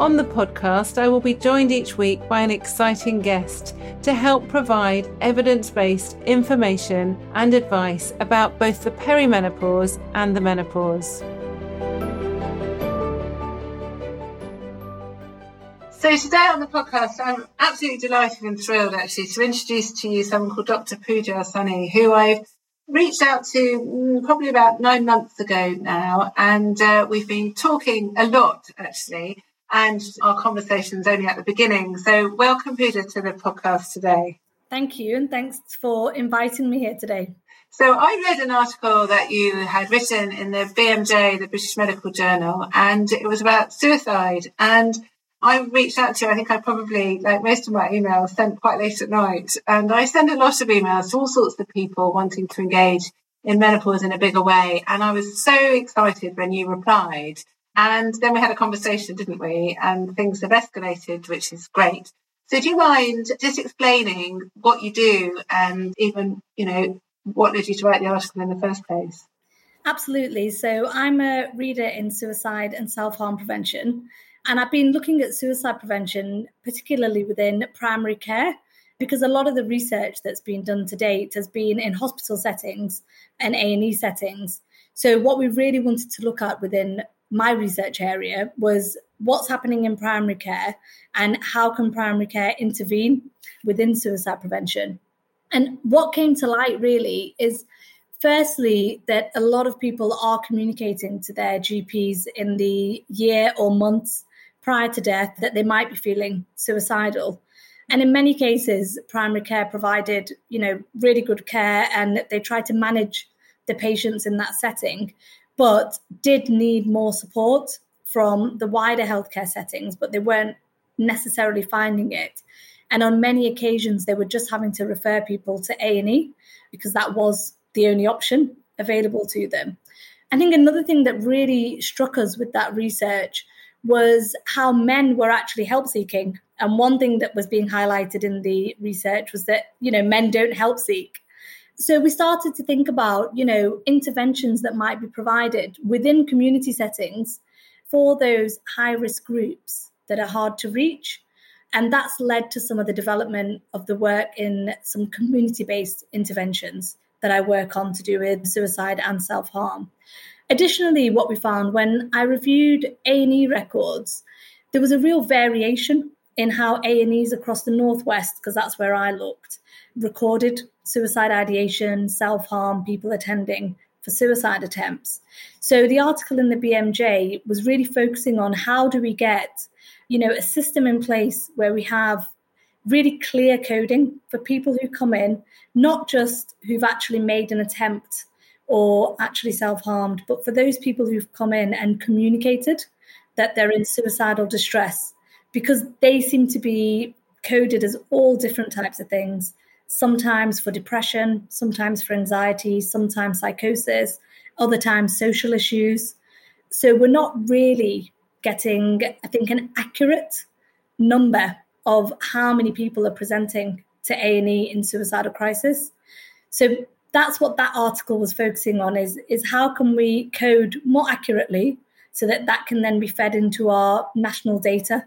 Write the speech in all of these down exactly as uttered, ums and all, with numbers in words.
On the podcast, I will be joined each week by an exciting guest to help provide evidence-based information and advice about both the perimenopause and the menopause. So today on the podcast, I'm absolutely delighted and thrilled actually to introduce to you someone called Doctor Pooja Saini, who I've reached out to probably about nine months ago now, and uh, we've been talking a lot actually. And our conversation's only at the beginning. So welcome, Pooja, to the podcast today. Thank you, and thanks for inviting me here today. So I read an article that you had written in the B M J, the British Medical Journal, and it was about suicide. And I reached out to you. I think I probably, like most of my emails, sent quite late at night. And I send a lot of emails to all sorts of people wanting to engage in menopause in a bigger way. And I was so excited when you replied. And then we had a conversation, didn't we? And things have escalated, which is great. So do you mind just explaining what you do and even, you know, what led you to write the article in the first place? Absolutely. So I'm a reader in suicide and self-harm prevention. And I've been looking at suicide prevention, particularly within primary care, because a lot of the research that's been done to date has been in hospital settings and A and E settings. So what we really wanted to look at within my research area was what's happening in primary care and how can primary care intervene within suicide prevention. And what came to light really is, firstly, that a lot of people are communicating to their G Ps in the year or months prior to death that they might be feeling suicidal. And in many cases, primary care provided, you know, really good care, and they tried to manage the patients in that setting, but did need more support from the wider healthcare settings, but they weren't necessarily finding it. And on many occasions, they were just having to refer people to A and E because that was the only option available to them. I think another thing that really struck us with that research was how men were actually help-seeking. And one thing that was being highlighted in the research was that, you know, men don't help-seek. So we started to think about, you know, interventions that might be provided within community settings for those high-risk groups that are hard to reach. And that's led to some of the development of the work in some community-based interventions that I work on to do with suicide and self-harm. Additionally, what we found when I reviewed A and E records, there was a real variation in how A and Es across the Northwest, because that's where I looked, recorded suicide ideation, self-harm, people attending for suicide attempts. So the article in the B M J was really focusing on how do we get, you know, a system in place where we have really clear coding for people who come in, not just who've actually made an attempt or actually self-harmed, but for those people who've come in and communicated that they're in suicidal distress, because they seem to be coded as all different types of things, sometimes for depression, sometimes for anxiety, sometimes psychosis, other times social issues. So we're not really getting, I think, an accurate number of how many people are presenting to A and E in suicidal crisis. So that's what that article was focusing on, is, is how can we code more accurately so that that can then be fed into our national data.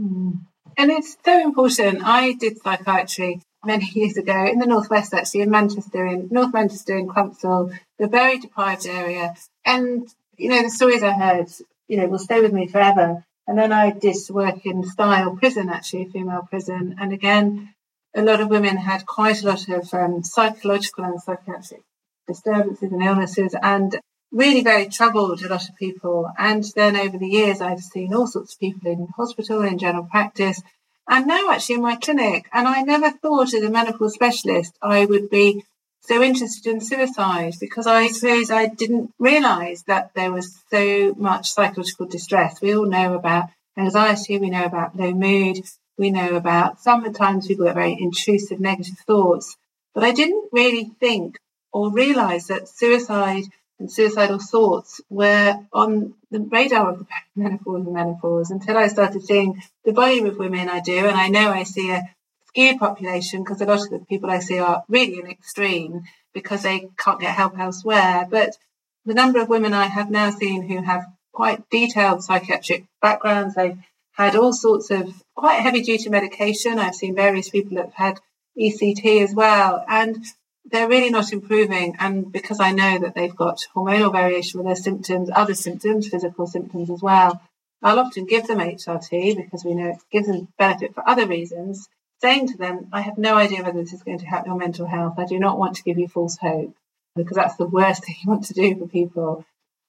Mm. And it's so important. I did psychiatry many years ago in the Northwest, actually, in Manchester, in North Manchester, in Clumpsall, the very deprived area. And, you know, the stories I heard, you know, will stay with me forever. And then I did work in Style prison, actually, female prison. And again, a lot of women had quite a lot of um, psychological and psychiatric disturbances and illnesses, and really very troubled a lot of people. And then over the years, I've seen all sorts of people in hospital, in general practice, and now actually in my clinic. And I never thought as a menopause specialist I would be so interested in suicide, because I suppose I didn't realise that there was so much psychological distress. We all know about anxiety, we know about low mood, we know about sometimes people get very intrusive negative thoughts. But I didn't really think or realise that suicide and suicidal thoughts were on the radar of the perimenopause and menopause until I started seeing the volume of women I do. And I know I see a skewed population because a lot of the people I see are really an extreme because they can't get help elsewhere. But the number of women I have now seen who have quite detailed psychiatric backgrounds, they've had all sorts of quite heavy-duty medication. I've seen various people that have had E C T as well, and they're really not improving. And because I know that they've got hormonal variation with their symptoms, other symptoms, physical symptoms as well, I'll often give them H R T because we know it gives them benefit for other reasons, saying to them, I have no idea whether this is going to help your mental health. I do not want to give you false hope, because that's the worst thing you want to do for people.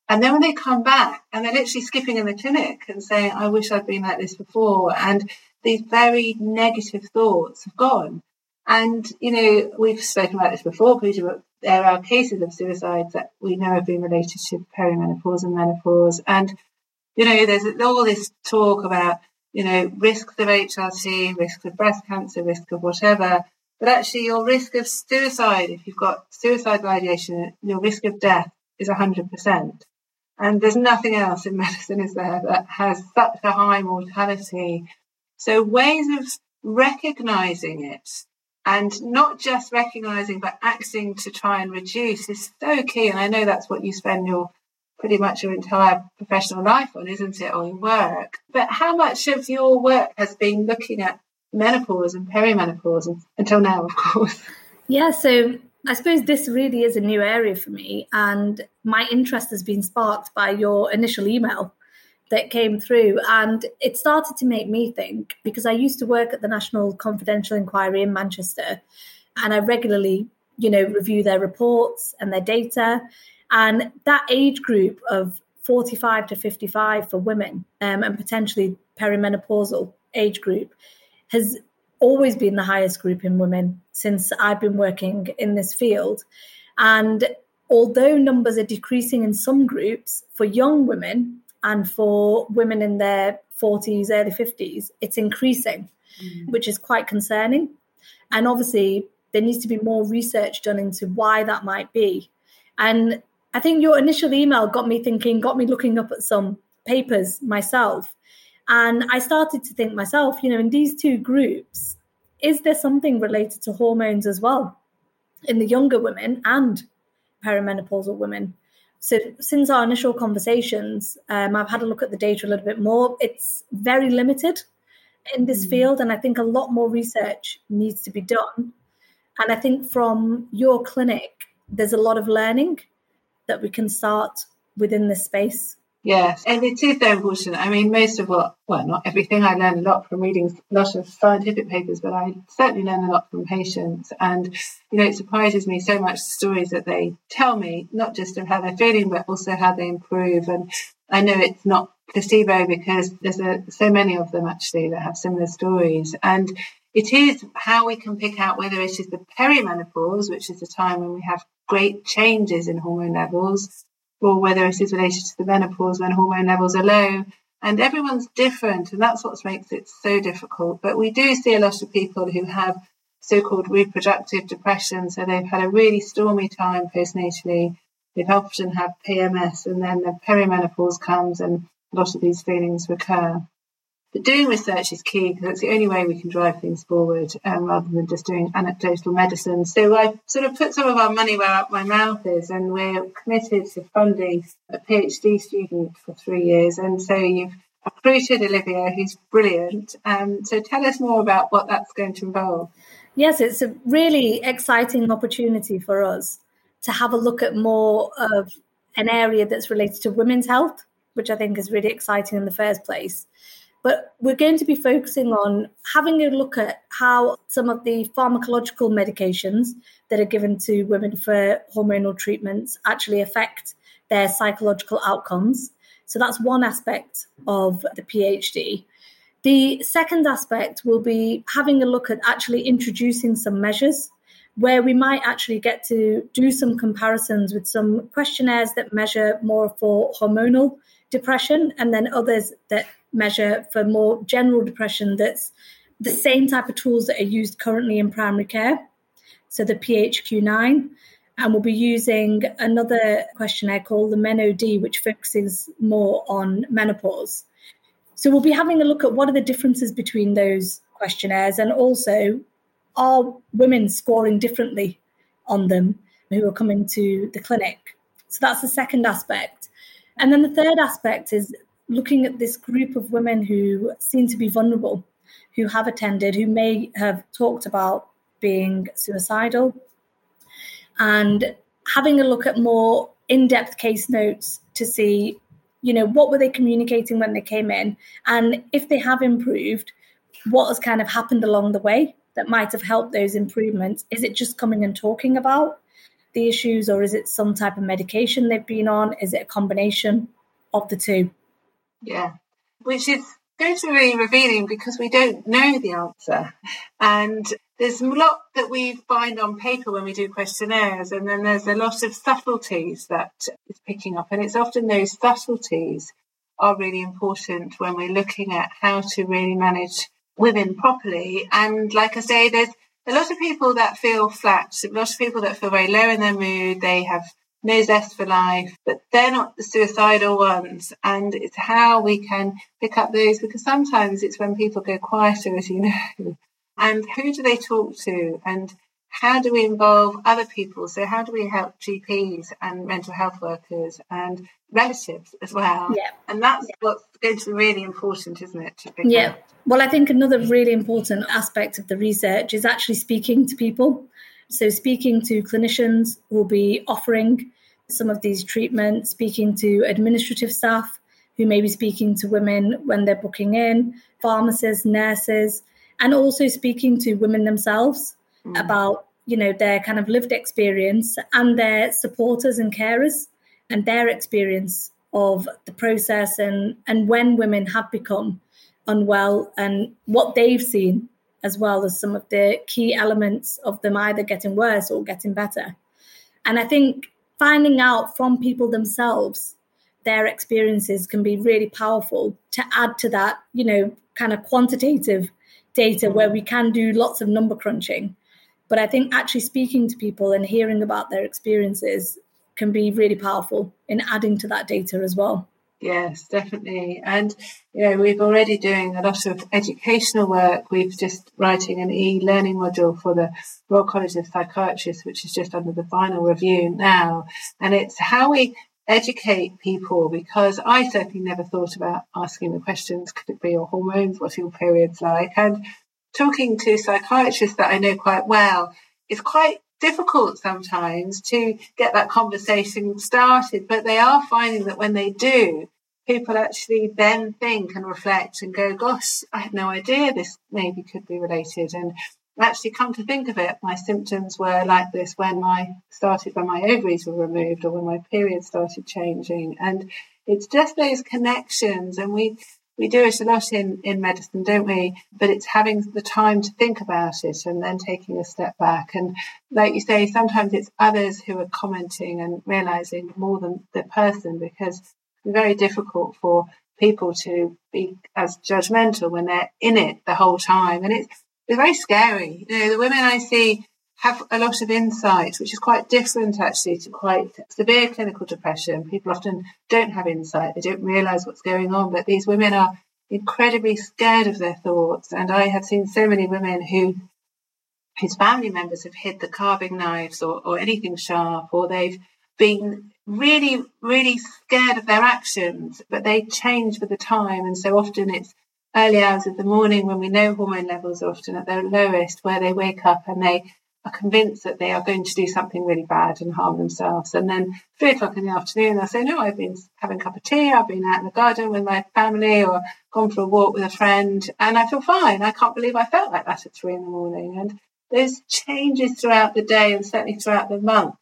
And then when they come back and they're literally skipping in the clinic and saying, I wish I'd been like this before. And these very negative thoughts have gone. And, you know, we've spoken about this before, Pooja, but there are cases of suicides that we know have been related to perimenopause and menopause. And, you know, there's all this talk about, you know, risks of H R T, risks of breast cancer, risk of whatever. But actually your risk of suicide, if you've got suicidal ideation, your risk of death is one hundred percent. And there's nothing else in medicine, is there, that has such a high mortality. So ways of recognising it, and not just recognising but acting to try and reduce, is so key. And I know that's what you spend your pretty much your entire professional life on, isn't it, or your work. But how much of your work has been looking at menopause and perimenopause until now, of course? Yeah, so I suppose this really is a new area for me, and my interest has been sparked by your initial email that came through, and it started to make me think, because I used to work at the National Confidential Inquiry in Manchester, and I regularly, you know, review their reports and their data, and that age group of forty-five to fifty-five for women um, and potentially perimenopausal age group has always been the highest group in women since I've been working in this field. And although numbers are decreasing in some groups, for young women and for women in their forties, early fifties, it's increasing, mm. which is quite concerning. And obviously, there needs to be more research done into why that might be. And I think your initial email got me thinking, got me looking up at some papers myself. And I started to think myself, you know, in these two groups, is there something related to hormones as well in the younger women and perimenopausal women? So since our initial conversations, um, I've had a look at the data a little bit more. It's very limited in this mm. field, and I think a lot more research needs to be done. And I think from your clinic, there's a lot of learning that we can start within this space. Yes, and it is so important. I mean, most of what, well, not everything, I learn a lot from reading a lot of scientific papers, but I certainly learn a lot from patients. And, you know, it surprises me so much the stories that they tell me, not just of how they're feeling, but also how they improve. And I know it's not placebo, because there's a, so many of them actually that have similar stories. And it is how we can pick out whether it is the perimenopause, which is the time when we have great changes in hormone levels, or whether it is related to the menopause when hormone levels are low. And everyone's different, and that's what makes it so difficult. But we do see a lot of people who have so-called reproductive depression, so they've had a really stormy time postnatally. They've often had P M S, and then the perimenopause comes, and a lot of these feelings recur. But doing research is key, because it's the only way we can drive things forward, um, rather than just doing anecdotal medicine. So I sort of put some of our money where my mouth is, and we're committed to funding a PhD student for three years. And so you've recruited Olivia, who's brilliant. Um, so tell us more about what that's going to involve. Yes, it's a really exciting opportunity for us to have a look at more of an area that's related to women's health, which I think is really exciting in the first place. But we're going to be focusing on having a look at how some of the pharmacological medications that are given to women for hormonal treatments actually affect their psychological outcomes. So that's one aspect of the PhD. The second aspect will be having a look at actually introducing some measures where we might actually get to do some comparisons with some questionnaires that measure more for hormonal depression, and then others that measure for more general depression, that's the same type of tools that are used currently in primary care. So the P H Q nine And we'll be using another questionnaire called the MenOD, which focuses more on menopause. So we'll be having a look at what are the differences between those questionnaires, and also are women scoring differently on them who are coming to the clinic. So that's the second aspect. And then the third aspect is looking at this group of women who seem to be vulnerable, who have attended, who may have talked about being suicidal, and having a look at more in-depth case notes to see, you know, what were they communicating when they came in? And if they have improved, what has kind of happened along the way that might have helped those improvements? Is it just coming and talking about the issues, or is it some type of medication they've been on? Is it a combination of the two? Yeah, which is going to be really revealing because we don't know the answer. And there's a lot that we find on paper when we do questionnaires, and then there's a lot of subtleties that is picking up. And it's often those subtleties are really important when we're looking at how to really manage women properly. And like I say, there's a lot of people that feel flat, a lot of people that feel very low in their mood, they have no zest for life, but they're not the suicidal ones. And it's how we can pick up those, because sometimes it's when people go quieter, as you know. And who do they talk to? And how do we involve other people? So how do we help G Ps and mental health workers and relatives as well? Yeah. And that's yeah. what's going to be really important, isn't it? Yeah. Out? Well, I think another really important aspect of the research is actually speaking to people. So speaking to clinicians who will be offering some of these treatments, speaking to administrative staff who may be speaking to women when they're booking in, pharmacists, nurses, and also speaking to women themselves mm. about, you know, their kind of lived experience and their supporters and carers and their experience of the process, and, and when women have become unwell and what they've seen, as well as some of the key elements of them either getting worse or getting better. And I think finding out from people themselves their experiences can be really powerful to add to that, you know, kind of quantitative data where we can do lots of number crunching. But I think actually speaking to people and hearing about their experiences can be really powerful in adding to that data as well. Yes, definitely. And, you know, we've already doing a lot of educational work. We've just writing an e-learning module for the Royal College of Psychiatrists, which is just under the final review now. And it's how we educate people, because I certainly never thought about asking the questions, could it be your hormones, what's your periods like? And talking to psychiatrists that I know quite well, it's quite difficult sometimes to get that conversation started, but they are finding that when they do, people actually then think and reflect and go, gosh, I had no idea this maybe could be related. And actually, come to think of it, my symptoms were like this when my started when my ovaries were removed, or when my period started changing. And it's just those connections. And we we do it a lot in, in medicine, don't we? But it's having the time to think about it and then taking a step back. And like you say, sometimes it's others who are commenting and realising more than the person, because it's very difficult for people to be as judgmental when they're in it the whole time. And it's, it's very scary. You know, the women I see have a lot of insight, which is quite different actually to quite severe clinical depression. People often don't have insight, they don't realise what's going on, but these women are incredibly scared of their thoughts. And I have seen so many women who whose family members have hid the carving knives or, or anything sharp, or they've been really, really scared of their actions, but they change with the time. And so often it's early hours of the morning when we know hormone levels are often at their lowest, where they wake up and they are convinced that they are going to do something really bad and harm themselves. And then three o'clock in the afternoon, they'll say, no, I've been having a cup of tea, I've been out in the garden with my family, or gone for a walk with a friend, and I feel fine. I can't believe I felt like that at three in the morning. And those changes throughout the day, and certainly throughout the month,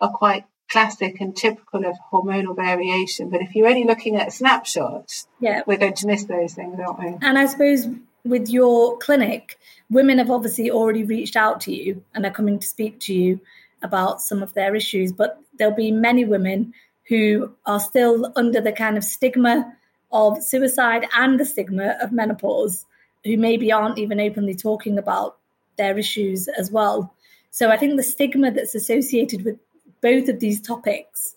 are quite classic and typical of hormonal variation. But if you're only looking at snapshots, yeah, we're going to miss those things, aren't we? And I suppose with your clinic, women have obviously already reached out to you and are coming to speak to you about some of their issues, but there'll be many women who are still under the kind of stigma of suicide and the stigma of menopause, who maybe aren't even openly talking about their issues as well. So I think the stigma that's associated with both of these topics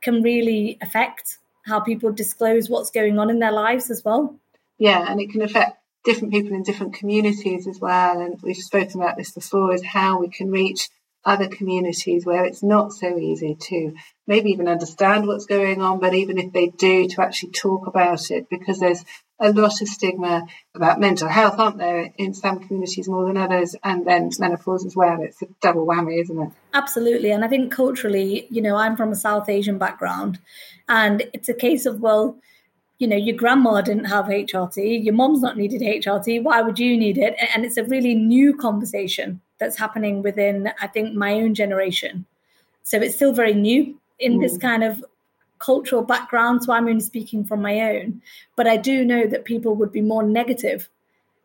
can really affect how people disclose what's going on in their lives as well. Yeah, and it can affect different people in different communities as well. And we've spoken about this before, is how we can reach other communities where it's not so easy to maybe even understand what's going on, but even if they do, to actually talk about it, because there's a lot of stigma about mental health, aren't there, in some communities more than others, and then menopause as well. It's a double whammy, isn't it? Absolutely. And I think culturally, you know, I'm from a South Asian background, and it's a case of, well, you know, your grandma didn't have H R T, your mom's not needed H R T, why would you need it? And it's a really new conversation that's happening within, I think, my own generation. So it's still very new in mm. this kind of cultural background, so I'm only speaking from my own. But I do know that people would be more negative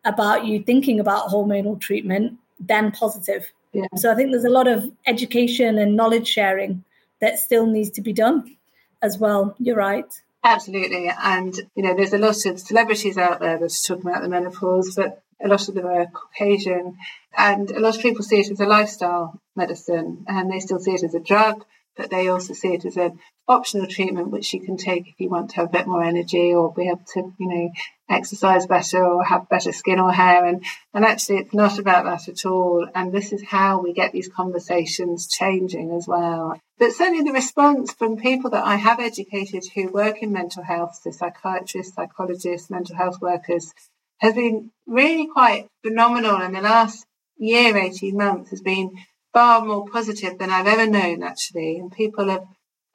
about you thinking about hormonal treatment than positive. Yeah. So I think there's a lot of education and knowledge sharing that still needs to be done as well. You're right. Absolutely. And, you know, there's a lot of celebrities out there that's talking about the menopause, but a lot of them are Caucasian. And a lot of people see it as a lifestyle medicine, and they still see it as a drug, but they also see it as an optional treatment which you can take if you want to have a bit more energy or be able to, you know, exercise better or have better skin or hair. And, and actually, it's not about that at all. And this is how we get these conversations changing as well. But certainly the response from people that I have educated who work in mental health, so psychiatrists, psychologists, mental health workers, has been really quite phenomenal. And the last year, eighteen months, has been far more positive than I've ever known, actually. And people have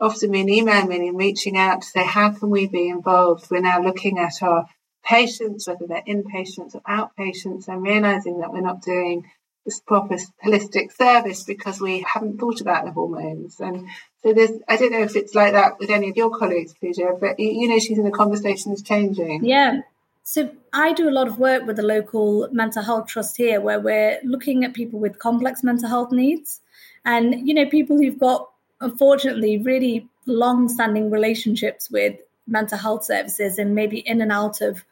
often been emailing me and reaching out to say, how can we be involved? We're now looking at our patients, whether they're inpatients or outpatients, and realising that we're not doing this proper holistic service because we haven't thought about the hormones. And so there's, I don't know if it's like that with any of your colleagues, Pooja, but you know, she's in the conversation is changing. Yeah. So I do a lot of work with the local mental health trust here, where we're looking at people with complex mental health needs and, you know, people who've got, unfortunately, really long-standing relationships with mental health services and maybe in and out of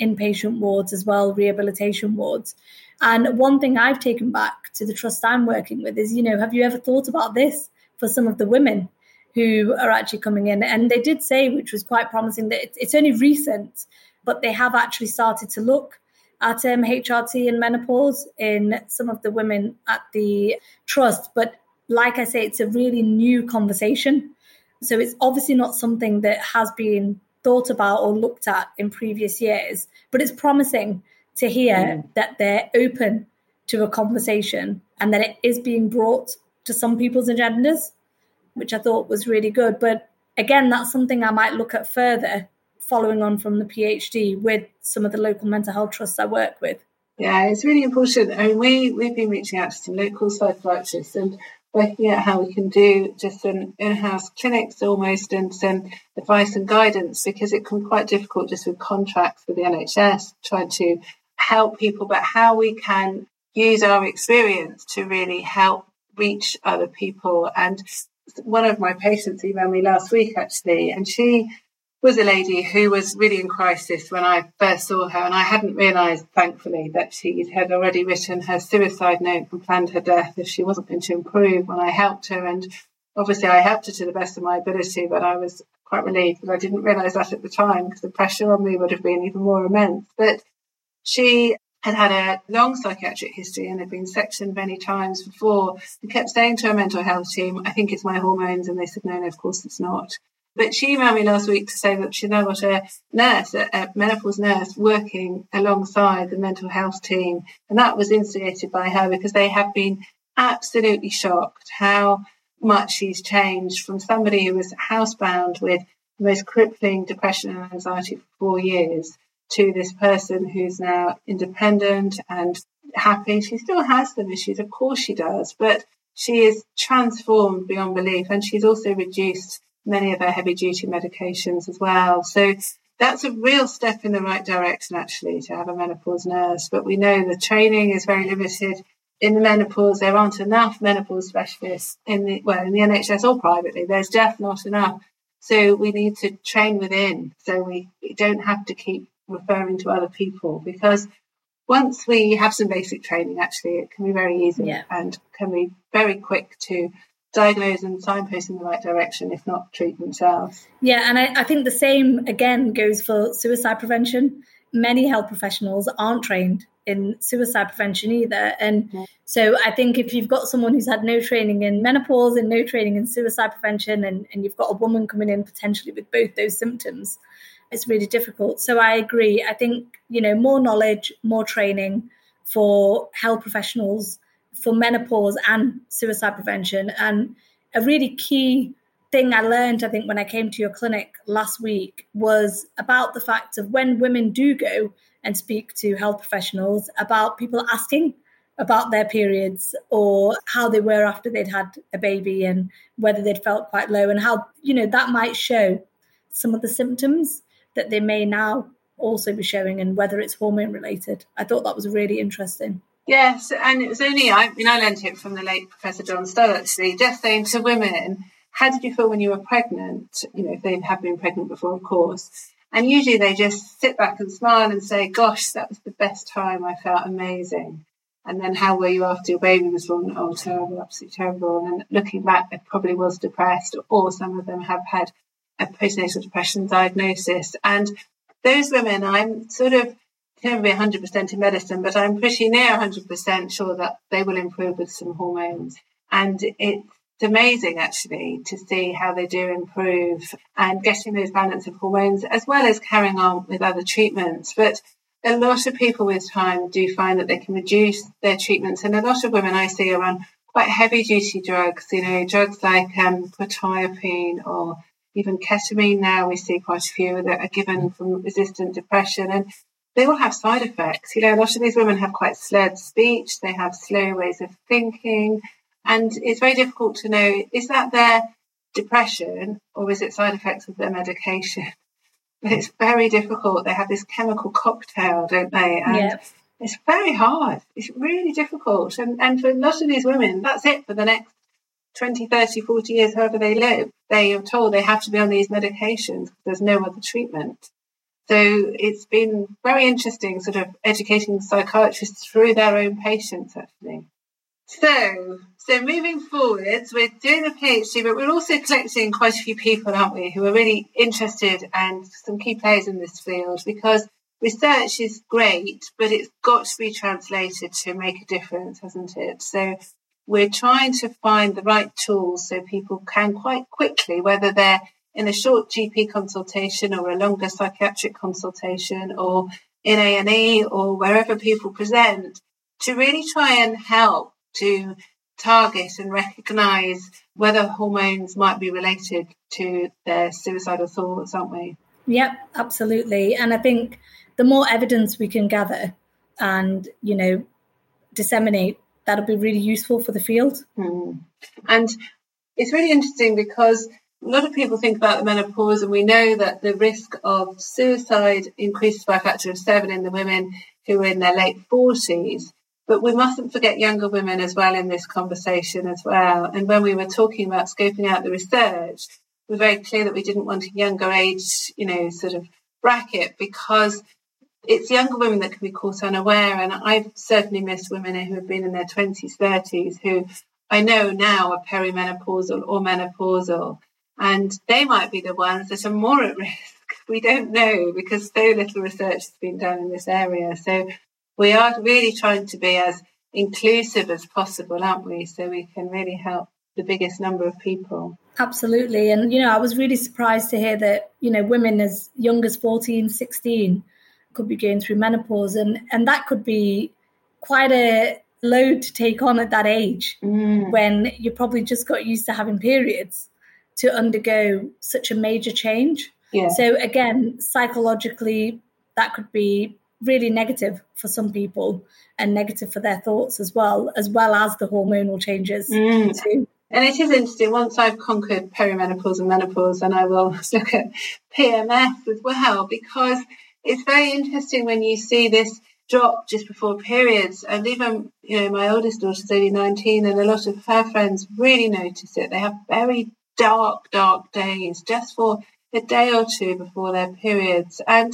inpatient wards as well, rehabilitation wards. And one thing I've taken back to the trust I'm working with is, you know, have you ever thought about this for some of the women who are actually coming in? And they did say, which was quite promising, that it's only recent, but they have actually started to look at um, H R T and menopause in some of the women at the trust. But like I say, it's a really new conversation. So it's obviously not something that has been thought about or looked at in previous years, but it's promising to hear mm. that they're open to a conversation and that it is being brought to some people's agendas, which I thought was really good. But again, that's something I might look at further, following on from the PhD with some of the local mental health trusts I work with. Yeah, it's really important. I mean, we, we've been reaching out to some local psychiatrists and working out how we can do just an in-house clinics almost and some advice and guidance, because it can be quite difficult just with contracts with the N H S, trying to help people, but how we can use our experience to really help reach other people. And one of my patients emailed me last week, actually, and she was a lady who was really in crisis when I first saw her, and I hadn't realised, thankfully, that she had already written her suicide note and planned her death if she wasn't going to improve when I helped her. And obviously I helped her to the best of my ability, but I was quite relieved that I didn't realise that at the time, because the pressure on me would have been even more immense. But she had had a long psychiatric history and had been sectioned many times before, and kept saying to her mental health team, I think it's my hormones, and they said, no, no, of course it's not. But she emailed me last week to say that she's now got a nurse, a menopause nurse, working alongside the mental health team. And that was instigated by her, because they have been absolutely shocked how much she's changed from somebody who was housebound with the most crippling depression and anxiety for four years to this person who's now independent and happy. She still has some issues, of course she does, but she is transformed beyond belief, and she's also reduced many of her heavy-duty medications as well. So that's a real step in the right direction, actually, to have a menopause nurse. But we know the training is very limited in the menopause. There aren't enough menopause specialists in the, well, in the N H S or privately. There's just not enough. So we need to train within, so we don't have to keep referring to other people, because once we have some basic training, actually, it can be very easy yeah. and can be very quick to diagnose and signpost in the right direction, if not treat themselves. Yeah, and I, I think the same, again, goes for suicide prevention. Many health professionals aren't trained in suicide prevention either. And yeah. so I think if you've got someone who's had no training in menopause and no training in suicide prevention, and, and you've got a woman coming in potentially with both those symptoms, it's really difficult. So I agree. I think, you know, more knowledge, more training for health professionals for menopause and suicide prevention. And a really key thing I learned, I think, when I came to your clinic last week was about the fact of when women do go and speak to health professionals, about people asking about their periods or how they were after they'd had a baby and whether they'd felt quite low, and how, you know, that might show some of the symptoms that they may now also be showing and whether it's hormone related. I thought that was really interesting. Yes, and it was only, I mean, I learned it from the late Professor John Studley, actually, just saying to women, how did you feel when you were pregnant? You know, if they have been pregnant before, of course. And usually they just sit back and smile and say, gosh, that was the best time. I felt amazing. And then how were you after your baby was born? Oh, terrible, absolutely terrible. And then looking back, they probably was depressed, or some of them have had a postnatal depression diagnosis. And those women, I'm sort of, can be one hundred percent in medicine, but I'm pretty near one hundred percent sure that they will improve with some hormones. And it's amazing, actually, to see how they do improve and getting those balance of hormones, as well as carrying on with other treatments. But a lot of people with time do find that they can reduce their treatments. And a lot of women I see are on quite heavy-duty drugs, you know, drugs like um, quetiapine or even ketamine now. We see quite a few that are given from resistant depression. And they all have side effects. You know, a lot of these women have quite slurred speech. They have slow ways of thinking. And it's very difficult to know, is that their depression or is it side effects of their medication? But it's very difficult. They have this chemical cocktail, don't they? And yep. It's very hard. It's really difficult. And, and for a lot of these women, that's it for the next twenty, thirty, forty years, however they live. They are told they have to be on these medications because there's no other treatment. So it's been very interesting sort of educating psychiatrists through their own patients, actually. So so moving forwards, we're doing a PhD, but we're also collecting quite a few people, aren't we, who are really interested, and some key players in this field, because research is great, but it's got to be translated to make a difference, hasn't it? So we're trying to find the right tools so people can quite quickly, whether they're in a short G P consultation or a longer psychiatric consultation or in A and E or wherever people present, to really try and help to target and recognise whether hormones might be related to their suicidal thoughts, aren't we? Yep, absolutely. And I think the more evidence we can gather and, you know, disseminate, that'll be really useful for the field. Mm. And it's really interesting because a lot of people think about the menopause, and we know that the risk of suicide increases by a factor of seven in the women who are in their late forties. But we mustn't forget younger women as well in this conversation as well. And when we were talking about scoping out the research, we were very clear that we didn't want a younger age, you know, sort of bracket, because it's younger women that can be caught unaware. And I've certainly missed women who have been in their twenties, thirties, who I know now are perimenopausal or menopausal. And they might be the ones that are more at risk. We don't know because so little research has been done in this area. So we are really trying to be as inclusive as possible, aren't we? So we can really help the biggest number of people. Absolutely. And, you know, I was really surprised to hear that, you know, women as young as fourteen, sixteen could be going through menopause. And, and that could be quite a load to take on at that age mm. when you probably just got used to having periods, to undergo such a major change. Yeah. So again, psychologically, that could be really negative for some people and negative for their thoughts as well, as well as the hormonal changes mm. too. And it is interesting, once I've conquered perimenopause and menopause, then I will look at P M S as well, because it's very interesting when you see this drop just before periods. And even, you know, my oldest daughter's only nineteen, and a lot of her friends really notice it. They have very dark, dark days just for a day or two before their periods. And,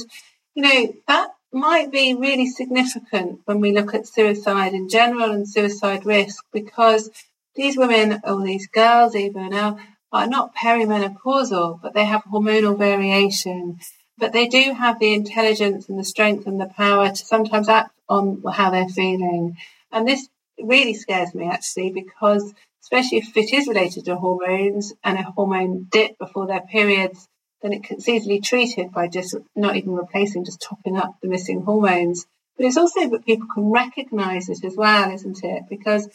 you know, that might be really significant when we look at suicide in general and suicide risk, because These women, or these girls even now, are not perimenopausal, but they have hormonal variation. But they do have the intelligence and the strength and the power to sometimes act on how they're feeling. And this really scares me, actually, because especially if it is related to hormones and a hormone dip before their periods, then it can easily be treated by just not even replacing, just topping up the missing hormones. But it's also that people can recognise it as well, isn't it? Because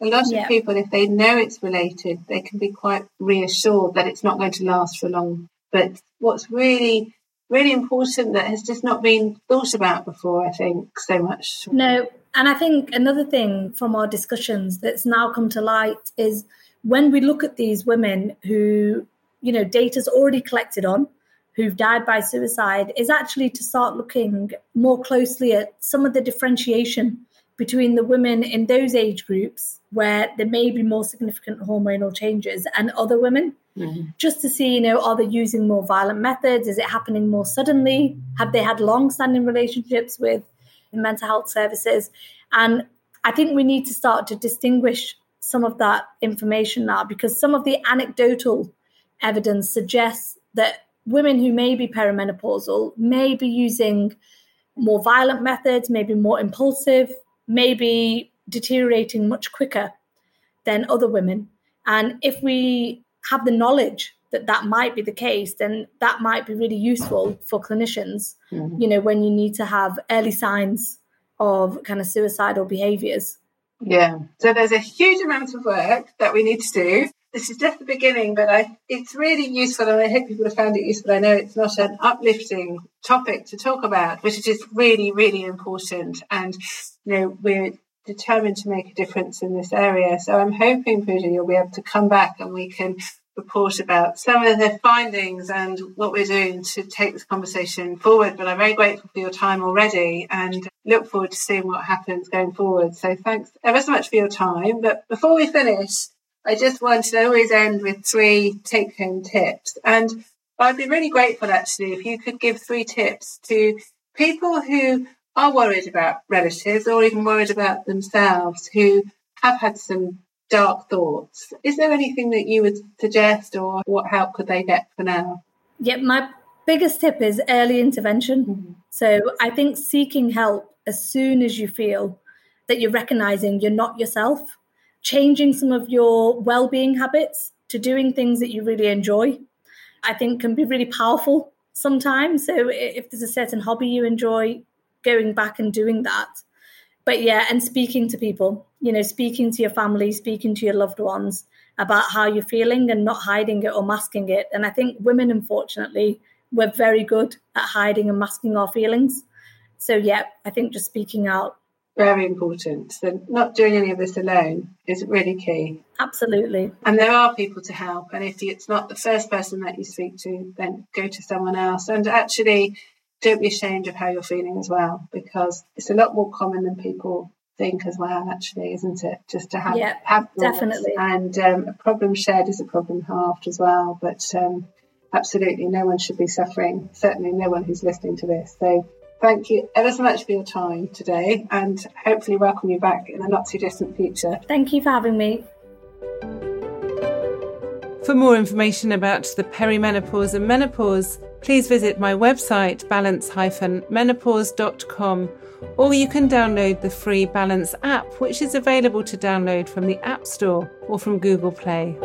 a lot yeah. of people, if they know it's related, they can be quite reassured that it's not going to last for long. But what's really, really important that has just not been thought about before, I think, so much. No, and I think another thing from our discussions that's now come to light is when we look at these women who, you know, data's already collected on, who've died by suicide, is actually to start looking more closely at some of the differentiation between the women in those age groups where there may be more significant hormonal changes and other women, mm-hmm. just to see, you know, are they using more violent methods? Is it happening more suddenly? Have they had long-standing relationships with mental health services? And I think we need to start to distinguish some of that information now, because some of the anecdotal evidence suggests that women who may be perimenopausal may be using more violent methods, maybe more impulsive, maybe deteriorating much quicker than other women. And if we have the knowledge that that might be the case, then that might be really useful for clinicians, mm-hmm. you know, when you need to have early signs of kind of suicidal behaviours. Yeah. So there's a huge amount of work that we need to do. This is just the beginning, but I, it's really useful, and I hope people have found it useful. I know it's not an uplifting topic to talk about, but it is really, really important. And, you know, we're determined to make a difference in this area. So I'm hoping, Pooja, you'll be able to come back and we can report about some of the findings and what we're doing to take this conversation forward. But I'm very grateful for your time already and look forward to seeing what happens going forward. So thanks ever so much for your time. But before we finish, I just want to always end with three take-home tips. And I'd be really grateful, actually, if you could give three tips to people who are worried about relatives or even worried about themselves who have had some dark thoughts. Is there anything that you would suggest, or what help could they get for now? Yeah, my biggest tip is early intervention. Mm-hmm. So I think seeking help as soon as you feel that you're recognising you're not yourself, changing some of your well-being habits to doing things that you really enjoy, I think can be really powerful sometimes. So if there's a certain hobby you enjoy, going back and doing that. But yeah, and speaking to people, you know, speaking to your family, speaking to your loved ones about how you're feeling and not hiding it or masking it. And I think women, unfortunately, we're very good at hiding and masking our feelings. So yeah, I think just speaking out. Very important. So not doing any of this alone is really key. Absolutely. And there are people to help. And if it's not the first person that you speak to, then go to someone else. And actually, don't be ashamed of how you're feeling as well, because it's a lot more common than people think as well, actually, isn't it? Just to have, yeah, have definitely. And um, a problem shared is a problem halved as well. But um, absolutely, no one should be suffering. Certainly no one who's listening to this. So thank you ever so much for your time today, and hopefully welcome you back in the not too distant future. Thank you for having me. For more information about the perimenopause and menopause, please visit my website balance dash menopause dot com, or you can download the free Balance app, which is available to download from the App Store or from Google Play.